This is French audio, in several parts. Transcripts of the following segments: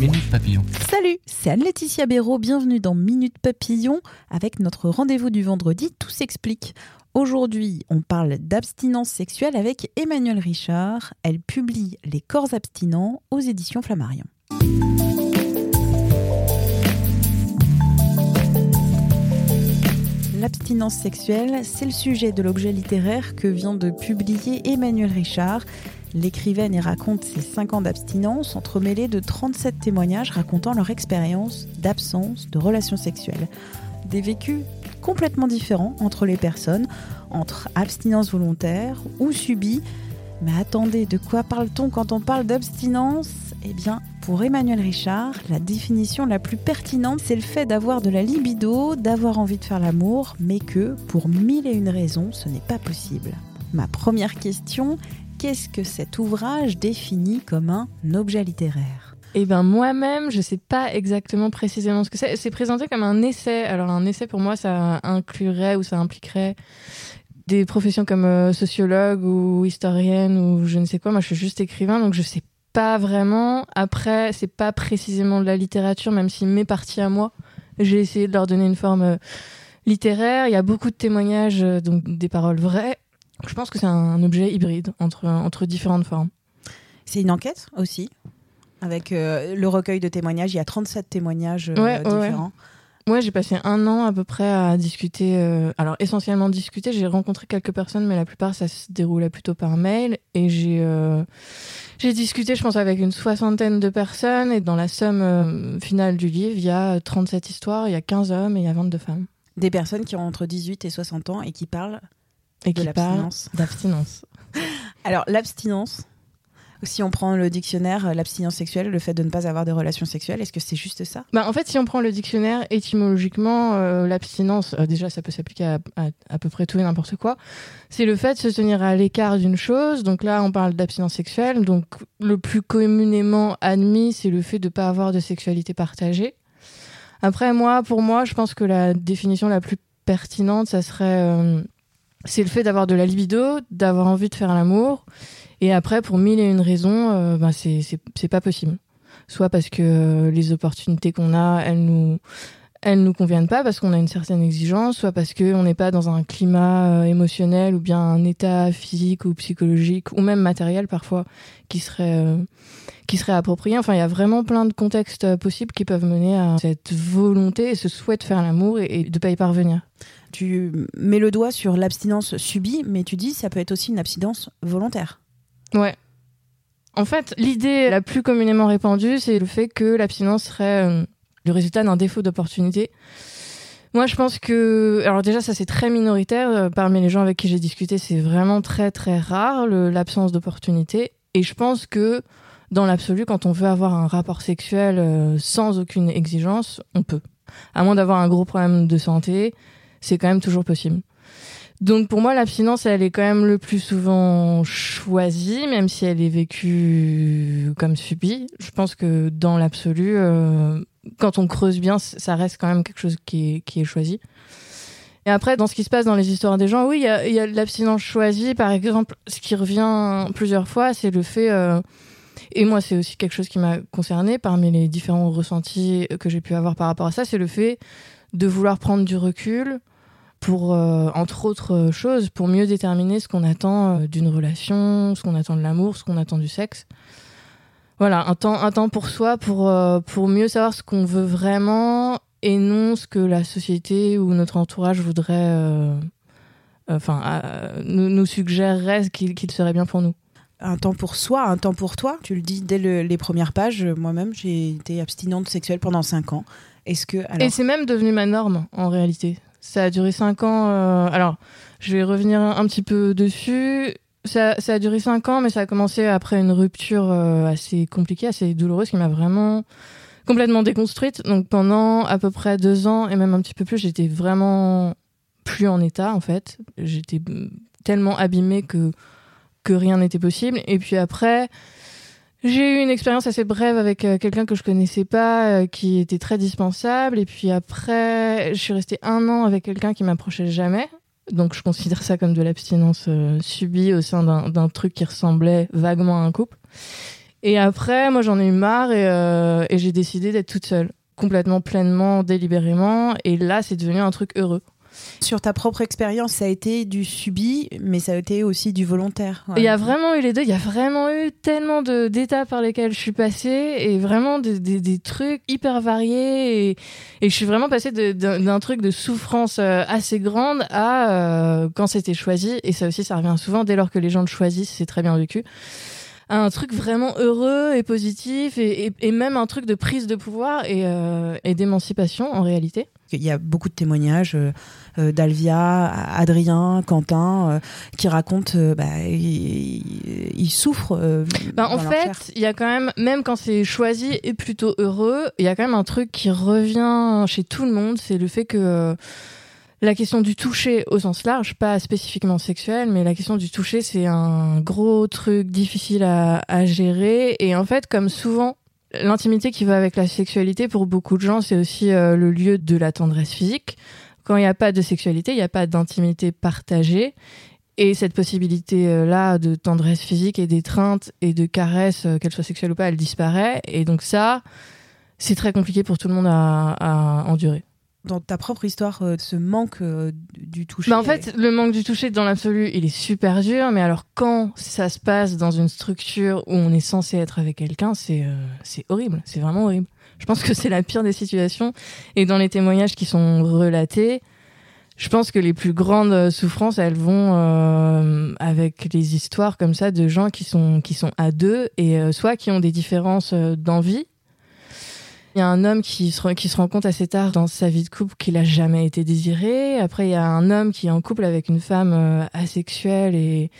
Minute Papillon. Salut, c'est Anne-Laetitia Béraud, bienvenue dans Minute Papillon avec notre rendez-vous du vendredi, tout s'explique. Aujourd'hui, on parle d'abstinence sexuelle avec Emmanuelle Richard. Elle publie Les corps abstinents aux éditions Flammarion. L'abstinence sexuelle, c'est le sujet de l'objet littéraire que vient de publier Emmanuelle Richard. L'écrivaine y raconte ses 5 ans d'abstinence entremêlés de 37 témoignages racontant leur expérience d'absence de relations sexuelles. Des vécus complètement différents entre les personnes, entre abstinence volontaire ou subie. Mais attendez, de quoi parle-t-on quand on parle d'abstinence ? Eh bien, pour Emmanuelle Richard, la définition la plus pertinente, c'est le fait d'avoir de la libido, d'avoir envie de faire l'amour, mais que, pour 1001 raisons, ce n'est pas possible. Ma première question, qu'est-ce que cet ouvrage définit comme un objet littéraire ? Eh bien, moi-même, je ne sais pas exactement précisément ce que c'est. C'est présenté comme un essai. Alors, un essai, pour moi, ça inclurait ou ça impliquerait des professions comme sociologue ou historienne ou je ne sais quoi. Moi, je suis juste écrivain, donc je ne sais pas vraiment. Après, ce n'est pas précisément de la littérature, même si mes parties à moi, j'ai essayé de leur donner une forme littéraire. Il y a beaucoup de témoignages, donc des paroles vraies. Je pense que c'est un objet hybride entre différentes formes. C'est une enquête aussi, avec le recueil de témoignages. Il y a 37 témoignages différents. Ouais, j'ai passé 1 an à peu près à discuter, alors essentiellement discuter. J'ai rencontré quelques personnes, mais la plupart, ça se déroulait plutôt par mail. Et j'ai discuté, je pense, avec une 60aine de personnes. Et dans la somme finale du livre, il y a 37 histoires, il y a 15 hommes et il y a 22 femmes. Des personnes qui ont entre 18 et 60 ans et qui parlent de l'abstinence. D'abstinence. Alors, l'abstinence, si on prend le dictionnaire, l'abstinence sexuelle, le fait de ne pas avoir de relations sexuelles, est-ce que c'est juste ça ? En fait, si on prend le dictionnaire, étymologiquement, l'abstinence, déjà, ça peut s'appliquer à peu près tout et n'importe quoi. C'est le fait de se tenir à l'écart d'une chose. Donc là, on parle d'abstinence sexuelle. Donc, le plus communément admis, c'est le fait de ne pas avoir de sexualité partagée. Après, pour moi, je pense que la définition la plus pertinente, ça serait... c'est le fait d'avoir de la libido, d'avoir envie de faire l'amour. Et après, pour 1001 raisons, c'est pas possible. Soit parce que les opportunités qu'on a, elles nous conviennent pas, parce qu'on a une certaine exigence, soit parce qu'on n'est pas dans un climat émotionnel ou bien un état physique ou psychologique ou même matériel parfois qui serait approprié. Enfin, il y a vraiment plein de contextes possibles qui peuvent mener à cette volonté et ce souhait de faire l'amour et de ne pas y parvenir. Tu mets le doigt sur l'abstinence subie, mais tu dis que ça peut être aussi une abstinence volontaire. Ouais. En fait, l'idée la plus communément répandue, c'est le fait que l'abstinence serait le résultat d'un défaut d'opportunité. Moi, je pense que... Alors déjà, ça, c'est très minoritaire. Parmi les gens avec qui j'ai discuté, c'est vraiment très, très rare, l'absence d'opportunité. Et je pense que, dans l'absolu, quand on veut avoir un rapport sexuel sans aucune exigence, on peut. À moins d'avoir un gros problème de santé... c'est quand même toujours possible. Donc pour moi, l'abstinence, elle est quand même le plus souvent choisie, même si elle est vécue comme subie. Je pense que dans l'absolu, quand on creuse bien, ça reste quand même quelque chose qui est choisi. Et après, dans ce qui se passe dans les histoires des gens, oui, il y a l'abstinence choisie. Par exemple, ce qui revient plusieurs fois, c'est le fait... et moi, c'est aussi quelque chose qui m'a concernée parmi les différents ressentis que j'ai pu avoir par rapport à ça, c'est le fait de vouloir prendre du recul pour, entre autres choses, pour mieux déterminer ce qu'on attend d'une relation, ce qu'on attend de l'amour, ce qu'on attend du sexe. Voilà, un temps pour soi, pour mieux savoir ce qu'on veut vraiment et non ce que la société ou notre entourage voudrait, nous suggérerait qu'il serait bien pour nous. Un temps pour soi, un temps pour toi. Tu le dis dès les premières pages. Moi-même, j'ai été abstinente sexuelle pendant 5 ans. Et c'est même devenu ma norme, en réalité. Ça a duré 5 ans. Alors, je vais revenir un petit peu dessus. Ça a duré 5 ans, mais ça a commencé après une rupture assez compliquée, assez douloureuse, qui m'a vraiment complètement déconstruite. Donc pendant à peu près 2 ans, et même un petit peu plus, j'étais vraiment plus en état, en fait. J'étais tellement abîmée que rien n'était possible. Et puis après, j'ai eu une expérience assez brève avec quelqu'un que je connaissais pas, qui était très dispensable. Et puis après, je suis restée 1 an avec quelqu'un qui m'approchait jamais. Donc je considère ça comme de l'abstinence subie au sein d'un truc qui ressemblait vaguement à un couple. Et après, moi j'en ai eu marre et j'ai décidé d'être toute seule, complètement, pleinement, délibérément. Et là, c'est devenu un truc heureux. Sur ta propre expérience, ça a été du subi, mais ça a été aussi du volontaire. Ouais. Il y a vraiment eu les deux. Il y a vraiment eu tellement d'étapes par lesquelles je suis passée, et vraiment des trucs hyper variés. Et je suis vraiment passée d'un truc de souffrance assez grande à quand c'était choisi. Et ça aussi, ça revient souvent. Dès lors que les gens le choisissent, c'est très bien vécu. Un truc vraiment heureux et positif, et même un truc de prise de pouvoir et d'émancipation, en réalité. Il y a beaucoup de témoignages d'Alvia, Adrien, Quentin, qui racontent ils souffrent. En fait, il y a quand même quand c'est choisi et plutôt heureux, il y a quand même un truc qui revient chez tout le monde, c'est le fait que la question du toucher au sens large, pas spécifiquement sexuel, mais la question du toucher, c'est un gros truc difficile à gérer. Et en fait, comme souvent, l'intimité qui va avec la sexualité, pour beaucoup de gens, c'est aussi le lieu de la tendresse physique. Quand il n'y a pas de sexualité, il n'y a pas d'intimité partagée. Et cette possibilité-là de tendresse physique et d'étreinte et de caresse, qu'elle soit sexuelle ou pas, elle disparaît. Et donc ça, c'est très compliqué pour tout le monde à endurer. Dans ta propre histoire, ce manque du toucher... en fait, le manque du toucher, dans l'absolu, il est super dur. Mais alors, quand ça se passe dans une structure où on est censé être avec quelqu'un, c'est horrible. C'est vraiment horrible. Je pense que c'est la pire des situations. Et dans les témoignages qui sont relatés, je pense que les plus grandes souffrances, elles vont avec les histoires comme ça de gens qui sont à deux et soit qui ont des différences d'envie. Il y a un homme qui se rend compte assez tard dans sa vie de couple qu'il n'a jamais été désiré. Après, il y a un homme qui est en couple avec une femme asexuelle et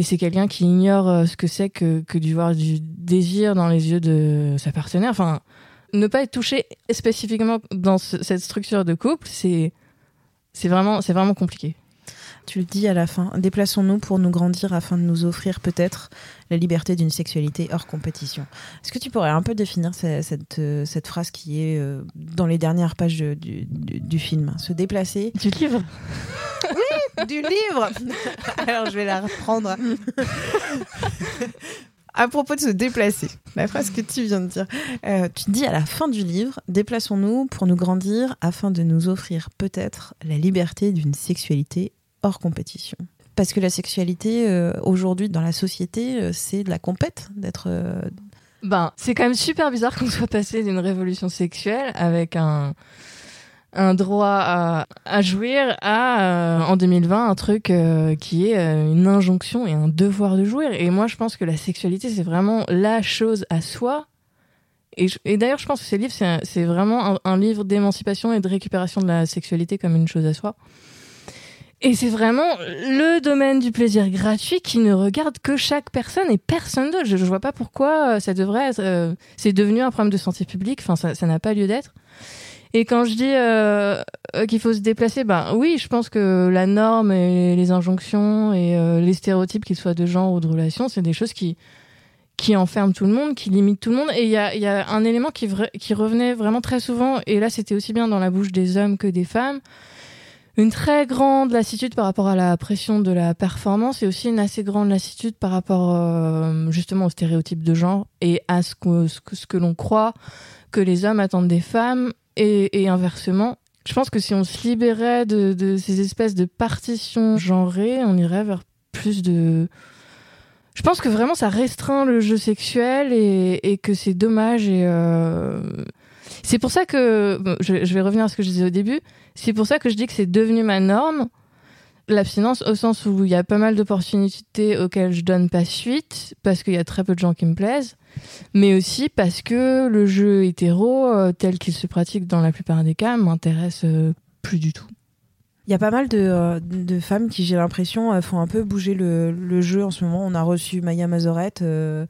c'est quelqu'un qui ignore ce que c'est que d'y voir du désir dans les yeux de sa partenaire. Enfin, ne pas être touché spécifiquement dans cette structure de couple, c'est vraiment compliqué. Tu le dis à la fin, déplaçons-nous pour nous grandir afin de nous offrir peut-être la liberté d'une sexualité hors compétition. Est-ce que tu pourrais un peu définir cette phrase qui est dans les dernières pages du film ? Se déplacer... Du livre ? Oui, du livre ! Alors je vais la reprendre. À propos de se déplacer, la phrase que tu viens de dire, tu dis à la fin du livre, déplaçons-nous pour nous grandir afin de nous offrir peut-être la liberté d'une sexualité hors compétition. Parce que la sexualité, aujourd'hui, dans la société, c'est de la compète, d'être... c'est quand même super bizarre qu'on soit passé d'une révolution sexuelle avec un droit à jouir à, en 2020, un truc qui est une injonction et un devoir de jouir. Et moi, je pense que la sexualité, c'est vraiment la chose à soi. Et d'ailleurs, je pense que ce livre, c'est vraiment un livre d'émancipation et de récupération de la sexualité comme une chose à soi. Et c'est vraiment le domaine du plaisir gratuit qui ne regarde que chaque personne et personne d'autre. Je vois pas pourquoi ça devrait être... c'est devenu un problème de santé publique, enfin, ça n'a pas lieu d'être. Et quand je dis qu'il faut se déplacer, oui, je pense que la norme et les injonctions et les stéréotypes, qu'ils soient de genre ou de relation, c'est des choses qui enferment tout le monde, qui limitent tout le monde. Et il y a un élément qui revenait vraiment très souvent, et là c'était aussi bien dans la bouche des hommes que des femmes, une très grande lassitude par rapport à la pression de la performance et aussi une assez grande lassitude par rapport justement aux stéréotypes de genre et à ce que l'on croit que les hommes attendent des femmes et inversement. Je pense que si on se libérait de ces espèces de partitions genrées, on irait vers plus de... Je pense que vraiment ça restreint le jeu sexuel et que c'est dommage et... C'est pour ça que, je vais revenir à ce que je disais au début, c'est pour ça que je dis que c'est devenu ma norme, l'abstinence, au sens où il y a pas mal d'opportunités auxquelles je donne pas suite, parce qu'il y a très peu de gens qui me plaisent, mais aussi parce que le jeu hétéro, tel qu'il se pratique dans la plupart des cas, m'intéresse plus du tout. Il y a pas mal de femmes qui, j'ai l'impression, font un peu bouger le jeu en ce moment. On a reçu Maïa Mazaurette. Elle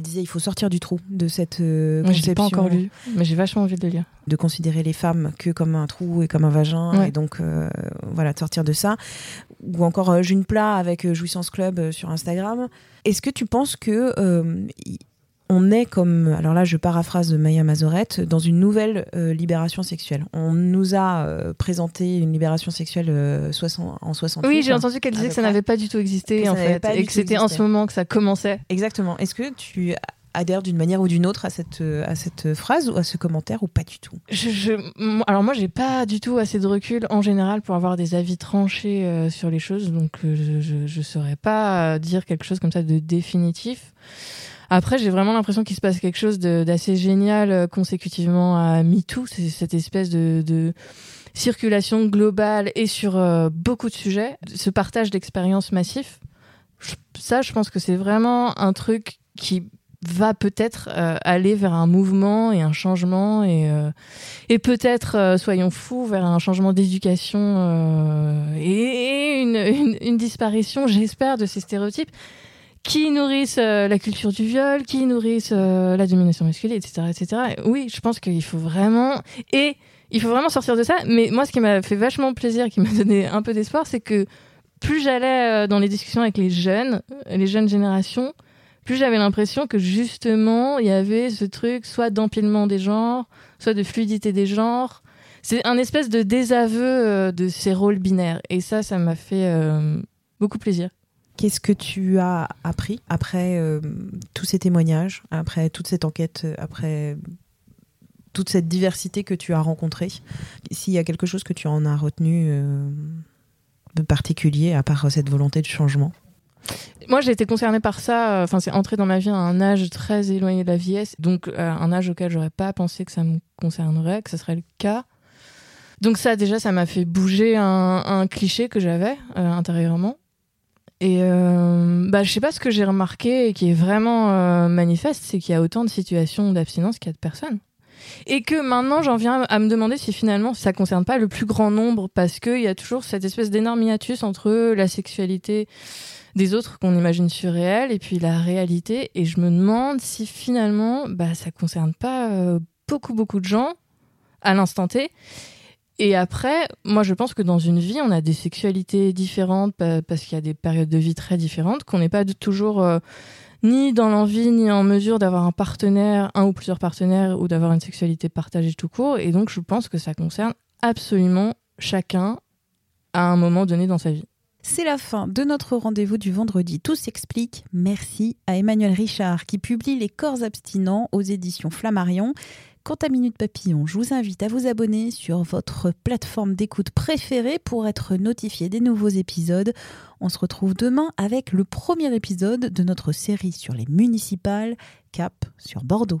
disait il faut sortir du trou de cette conception. Moi, j'ai pas encore lu, mais j'ai vachement envie de lire. De considérer les femmes que comme un trou et comme un vagin, ouais. Et donc voilà, de sortir de ça. Ou encore June Pla avec jouissance club sur Instagram. Est-ce que tu penses que on est comme, alors là je paraphrase Maïa Mazaurette, dans une nouvelle libération sexuelle. On nous a présenté une libération sexuelle en 68. Oui, j'ai entendu qu'elle disait que ça n'avait pas du tout existé en fait, et que c'était en ce moment que ça commençait. Exactement. Est-ce que tu adhères d'une manière ou d'une autre à cette phrase ou à ce commentaire ou pas du tout? Alors moi j'ai pas du tout assez de recul en général pour avoir des avis tranchés sur les choses, donc je saurais pas dire quelque chose comme ça de définitif. Après, j'ai vraiment l'impression qu'il se passe quelque chose d'assez génial consécutivement à MeToo. C'est cette espèce de circulation globale et sur beaucoup de sujets. Ce partage d'expériences massif, ça, je pense que c'est vraiment un truc qui va peut-être aller vers un mouvement et un changement et peut-être, soyons fous, vers un changement d'éducation et une disparition, j'espère, de ces stéréotypes qui nourrissent la culture du viol, qui nourrissent la domination masculine, etc., etc. Et oui, je pense qu'il faut vraiment... Et il faut vraiment sortir de ça. Mais moi, ce qui m'a fait vachement plaisir, qui m'a donné un peu d'espoir, c'est que plus j'allais dans les discussions avec les jeunes générations, plus j'avais l'impression que justement, il y avait ce truc soit d'empilement des genres, soit de fluidité des genres. C'est un espèce de désaveu de ces rôles binaires. Et ça m'a fait beaucoup plaisir. Qu'est-ce que tu as appris après tous ces témoignages, après toute cette enquête, après toute cette diversité que tu as rencontrée? S'il y a quelque chose que tu en as retenu de particulier, à part cette volonté de changement? Moi, j'ai été concernée par ça. Enfin, c'est entré dans ma vie à un âge très éloigné de la vieillesse, donc un âge auquel j'aurais pas pensé que ça me concernerait, que ce serait le cas. Donc ça, déjà, ça m'a fait bouger un cliché que j'avais intérieurement. Et je sais pas, ce que j'ai remarqué et qui est vraiment manifeste, c'est qu'il y a autant de situations d'abstinence qu'il y a de personnes. Et que maintenant, j'en viens à me demander si finalement ça concerne pas le plus grand nombre, parce qu'il y a toujours cette espèce d'énorme hiatus entre la sexualité des autres qu'on imagine surréelle et puis la réalité. Et je me demande si finalement ça concerne pas beaucoup, beaucoup de gens à l'instant T. Et après, moi, je pense que dans une vie, on a des sexualités différentes parce qu'il y a des périodes de vie très différentes, qu'on n'est pas toujours ni dans l'envie, ni en mesure d'avoir un ou plusieurs partenaires, ou d'avoir une sexualité partagée tout court. Et donc, je pense que ça concerne absolument chacun à un moment donné dans sa vie. C'est la fin de notre rendez-vous du vendredi. Tout s'explique. Merci à Emmanuelle Richard qui publie Les corps abstinents aux éditions Flammarion. Quant à Minute Papillon, je vous invite à vous abonner sur votre plateforme d'écoute préférée pour être notifié des nouveaux épisodes. On se retrouve demain avec le premier épisode de notre série sur les municipales, cap sur Bordeaux.